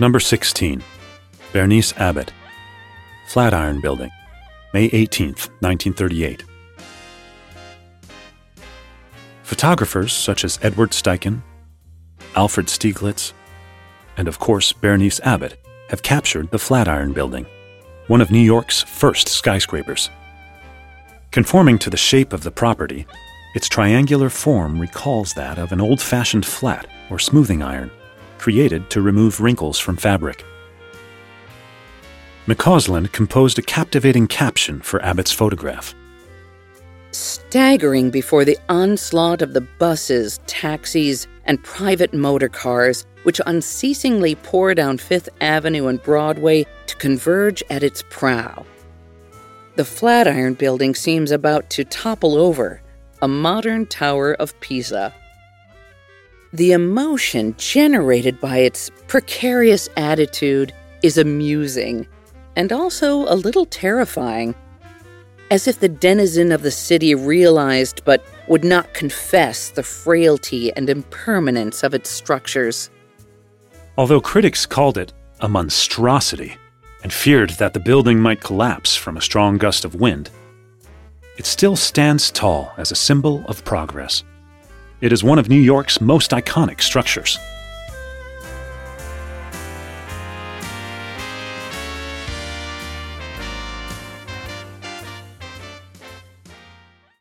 Number 16. Bernice Abbott. Flatiron Building, May 18, 1938. Photographers such as Edward Steichen, Alfred Stieglitz, and of course Bernice Abbott have captured the Flatiron Building, one of New York's first skyscrapers. Conforming to the shape of the property, its triangular form recalls that of an old-fashioned flat or smoothing iron, created to remove wrinkles from fabric. McCausland composed a captivating caption for Abbott's photograph. Staggering before the onslaught of the buses, taxis, and private motor cars, which unceasingly pour down Fifth Avenue and Broadway to converge at its prow, the Flatiron Building seems about to topple over, a modern Tower of Pisa. The emotion generated by its precarious attitude is amusing and also a little terrifying, as if the denizen of the city realized but would not confess the frailty and impermanence of its structures. Although critics called it a monstrosity and feared that the building might collapse from a strong gust of wind, it still stands tall as a symbol of progress. It is one of New York's most iconic structures.